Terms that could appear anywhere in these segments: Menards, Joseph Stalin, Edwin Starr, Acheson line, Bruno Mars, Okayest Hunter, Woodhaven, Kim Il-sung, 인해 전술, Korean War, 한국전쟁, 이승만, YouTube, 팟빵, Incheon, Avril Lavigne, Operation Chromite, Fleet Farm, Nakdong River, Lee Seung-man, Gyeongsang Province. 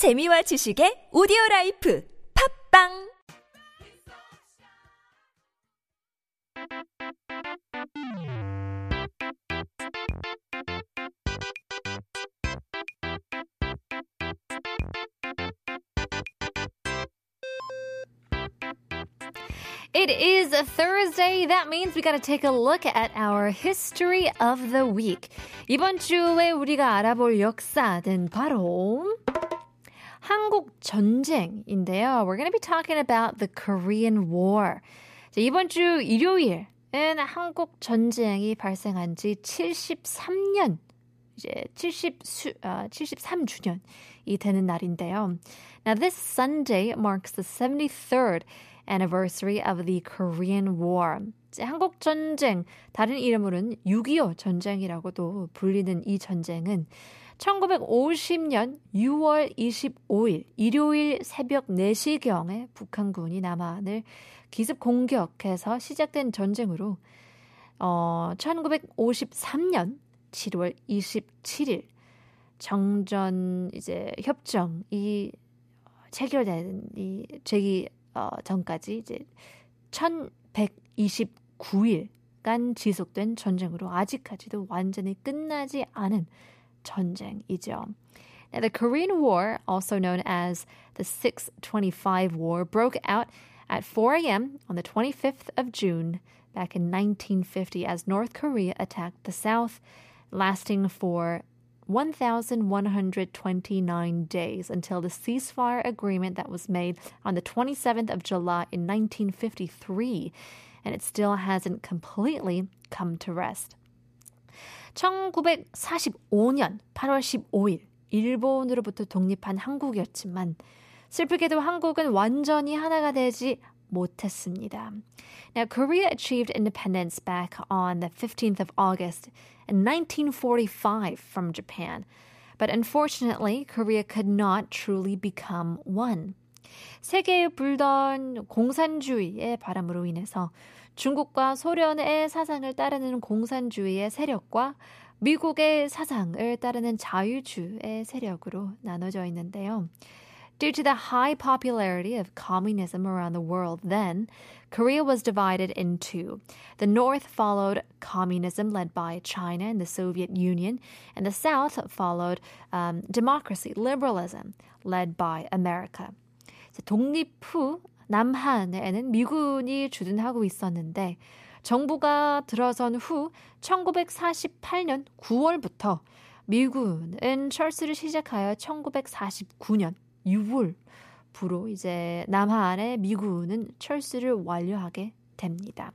재미와 지식의 오디오라이프 팟빵 It is a Thursday. That means we got to take a look at our history of the week. 이번 주에 우리가 알아볼 역사는 바로 한국 전쟁인데요. We're going to be talking about the Korean War. 자, 이번 주 일요일은 한국 전쟁이 발생한 지 73년. 이제 73주년이 되는 날인데요. Now this Sunday marks the 73rd anniversary of the Korean War. 한국 전쟁, 다른 이름으로는 6.25 전쟁이라고도 불리는 이 전쟁은 1950년 6월 25일 일요일 새벽 4시경에 북한군이 남한을 기습 공격해서 시작된 전쟁으로 1953년 7월 27일 정전 이제 협정이 체결된 이 제기 전까지 이제 1129일간 지속된 전쟁으로 아직까지도 완전히 끝나지 않은 전쟁이죠. Now, the Korean War, also known as the 625 War, broke out at 4 a.m. on the 25th of June back in 1950 as North Korea attacked the South, lasting for 1,129 days until the ceasefire agreement that was made on the 27th of July in 1953, and it still hasn't completely come to rest. 1945년 8월 15일 일본으로부터 독립한 한국이었지만 슬프게도 한국은 완전히 하나가 되지 못했습니다. Now, Korea achieved independence back on the 15th of August in 1945 from Japan. But unfortunately, Korea could not truly become one. 세계에 불던 공산주의의 바람으로 인해서 중국과 소련의 사상을 따르는 공산주의의 세력과 미국의 사상을 따르는 자유주의 세력으로 나눠져 있는데요. Due to the high popularity of communism around the world then, Korea was divided in two. The North followed communism led by China and the Soviet Union, and the South followed democracy, liberalism, led by America. 독립 후 남한에는 미군이 주둔하고 있었는데 정부가 들어선 후 1948년 9월부터 미군은 철수를 시작하여 1949년 6월부로 이제 남한의 미군은 철수를 완료하게 됩니다.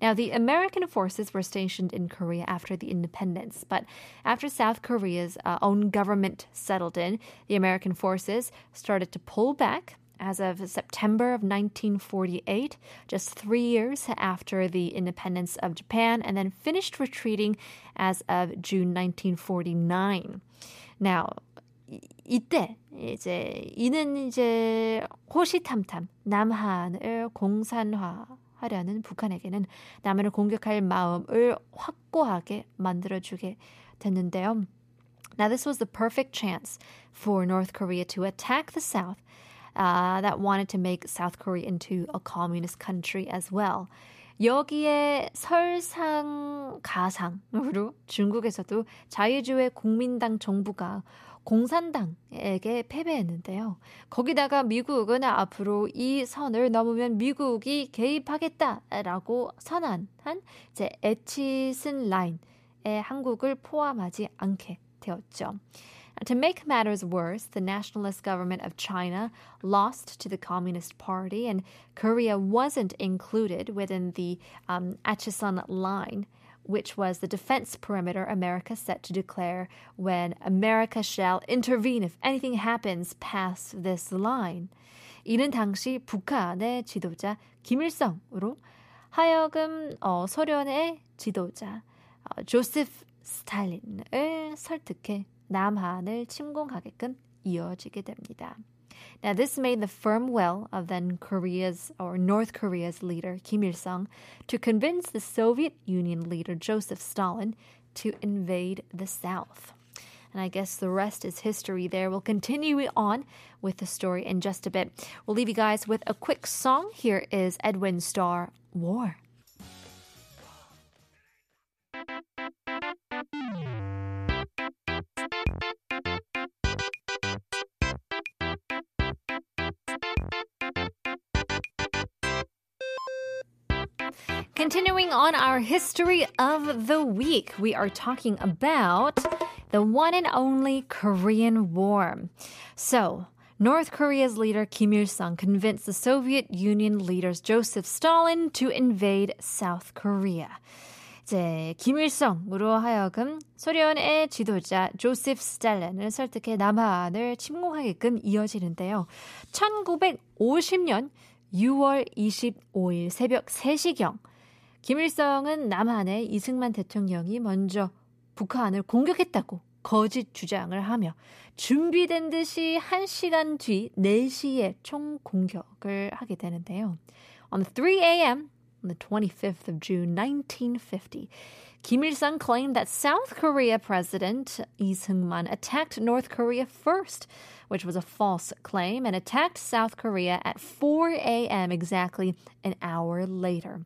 Now, the American forces were stationed in Korea after the independence, but after South Korea's own government settled in, the American forces started to pull back as of September of 1948, just 3 years after the independence of Japan, and then finished retreating as of June 1949. Now, 이때 이제 이는 이제 호시탐탐 남한을 공산화하려는 북한에게는 남한을 공격할 마음을 확고하게 만들어주게 됐는데요. Now this was the perfect chance for North Korea to attack the South that wanted to make South Korea into a communist country as well. 여기에 설상가상으로 중국에서도 자유주의 국민당 정부가 공산당에게 패배했는데요. 거기다가 미국은 앞으로 이 선을 넘으면 미국이 개입하겠다라고 선언한 이제 에치슨 라인에 한국을 포함하지 않게 되었죠. To make matters worse, the nationalist government of China lost to the Communist Party, and Korea wasn't included within the Acheson line, which was the defense perimeter America set to declare when America shall intervene if anything happens past this line. 이는 당시 북한의 지도자 김일성으로 하여금 소련의 지도자 조세프 스탈린을 설득해 남한을 침공하게끔 이어지게 됩니다. Now, this made the firm will of then Korea's or North Korea's leader Kim Il-sung to convince the Soviet Union leader Joseph Stalin to invade the South. And I guess the rest is history there. We'll continue on with the story in just a bit. We'll leave you guys with a quick song. Here is Edwin Starr, War. Continuing on our History of the Week, we are talking about the one and only Korean War. So, North Korea's leader Kim Il-sung convinced the Soviet Union leaders Joseph Stalin to invade South Korea. 이제 김일성으로 하여금 소련의 지도자 조셉 스탈린을 설득해 남한을 침공하게끔 이어지는데요. 1950년 6월 25일 새벽 3시경 김일성은 남한의 이승만 대통령이 먼저 북한을 공격했다고 거짓 주장을 하며 준비된 듯이 1시간 뒤 4시에 총 공격을 하게 되는데요. On 3 a.m. on the 25th of June 1950, Kim Il-sung claimed that South Korea President Lee Seung-man attacked North Korea first, which was a false claim, and attacked South Korea at 4 a.m. exactly an hour later.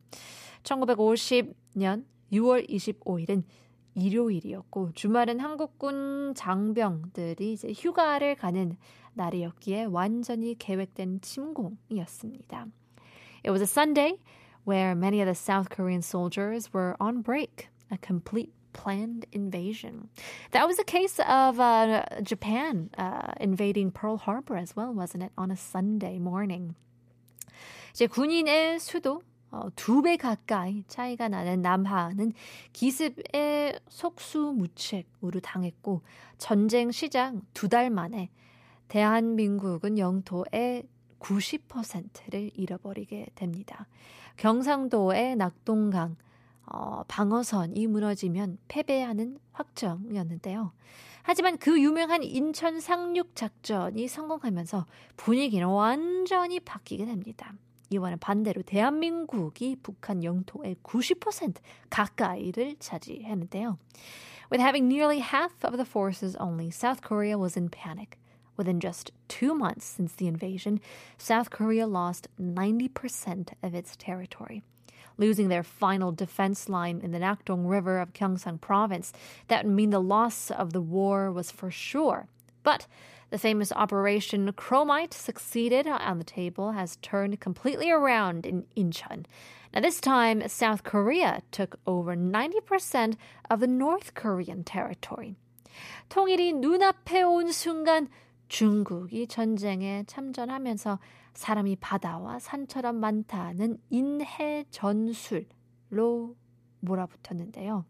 1950년 6월 25일은 일요일이었고 주말은 한국군 장병들이 이제 휴가를 가는 날이었기에 완전히 계획된 침공이었습니다. It was a Sunday where many of the South Korean soldiers were on break, a complete planned invasion. That was the case of Japan invading Pearl Harbor as well, wasn't it, on a Sunday morning. 이제 군인의 수도 2배 가까이 차이가 나는 남한은 기습에 속수무책으로 당했고 전쟁 시작 2달 만에 대한민국은 영토의 90%를 잃어버리게 됩니다. 경상도의 낙동강 방어선이 무너지면 패배하는 확정이었는데요. 하지만 그 유명한 인천 상륙 작전이 성공하면서 분위기는 완전히 바뀌게 됩니다. 이와는 반대로 대한민국이 북한 영토의 90% 가까이를 차지했는데요. With having nearly half of the forces only, South Korea was in panic. Within just 2 months since the invasion, South Korea lost 90% of its territory, losing their final defense line in the Nakdong River of Gyeongsang Province. That would mean the loss of the war was for sure. But the famous Operation Chromite succeeded on the table has turned completely around in Incheon. Now this time, South Korea took over 90% of the North Korean territory. 통일이 눈앞에 온 순간 중국이 전쟁에 참전하면서 사람이 바다와 산처럼 많다는 인해 전술로 몰아붙었는데요.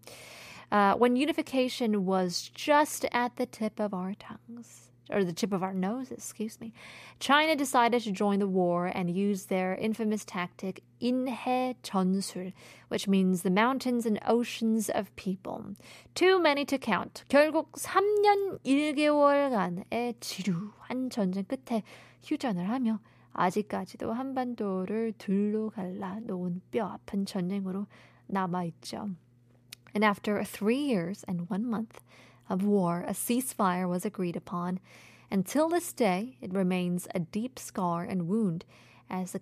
When unification was just at the tip of our tongues, or the tip of our nose, excuse me, China decided to join the war and use their infamous tactic, 인해 전술, which means the mountains and oceans of people. Too many to count. 결국 3년 1개월간의 지루한 전쟁 끝에 휴전을 하며 아직까지도 한반도를 둘로 갈라 놓은 뼈아픈 전쟁으로 남아있죠. And after 3 years and 1 month, of war, a ceasefire was agreed upon. Until this day, it remains a deep scar and wound as the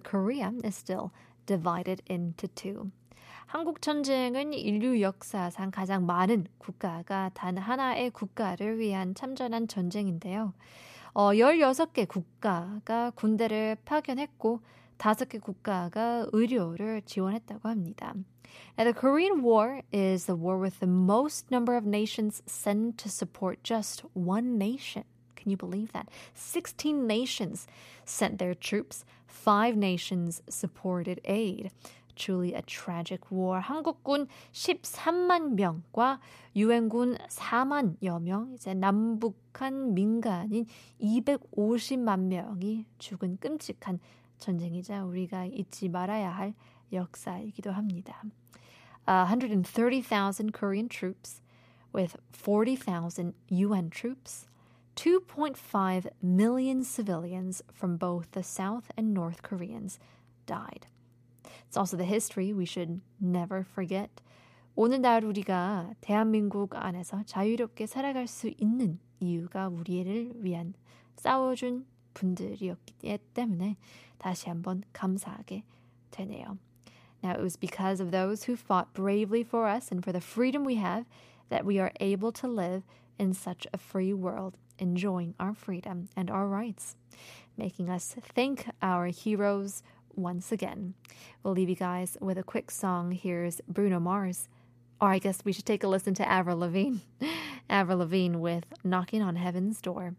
Korea is still divided into two. 한국 전쟁은 인류 역사상 가장 많은 국가가 단 하나의 국가를 위한 참전한 전쟁인데요. 16개 국가가 군대를 파견했고 5개 국가가 의료를 지원했다고 합니다. Now, the Korean War is the war with the most number of nations sent to support just one nation. Can you believe that? 16 nations sent their troops. 5 nations supported aid. Truly a tragic war. 한국군 13만 명과 유엔군 4만여 명, 이제 남북한 민간인 250만 명이 죽은 끔찍한 전쟁이자 우리가 잊지 말아야 할 역사이기도 합니다. 130,000 Korean troops with 40,000 UN troops, 2.5 million civilians from both the South and North Koreans died. It's also the history we should never forget. 오늘날 우리가 대한민국 안에서 자유롭게 살아갈 수 있는 이유가 우리를 위한 싸워준 분들이었기 때문에 다시 한번 감사하게 되네요. Now it was because of those who fought bravely for us and for the freedom we have that we are able to live in such a free world, enjoying our freedom and our rights, making us thank our heroes once again. We'll leave you guys with a quick song. Here's Bruno Mars. Or I guess we should take a listen to Avril Lavigne. Avril Lavigne with Knocking on Heaven's Door.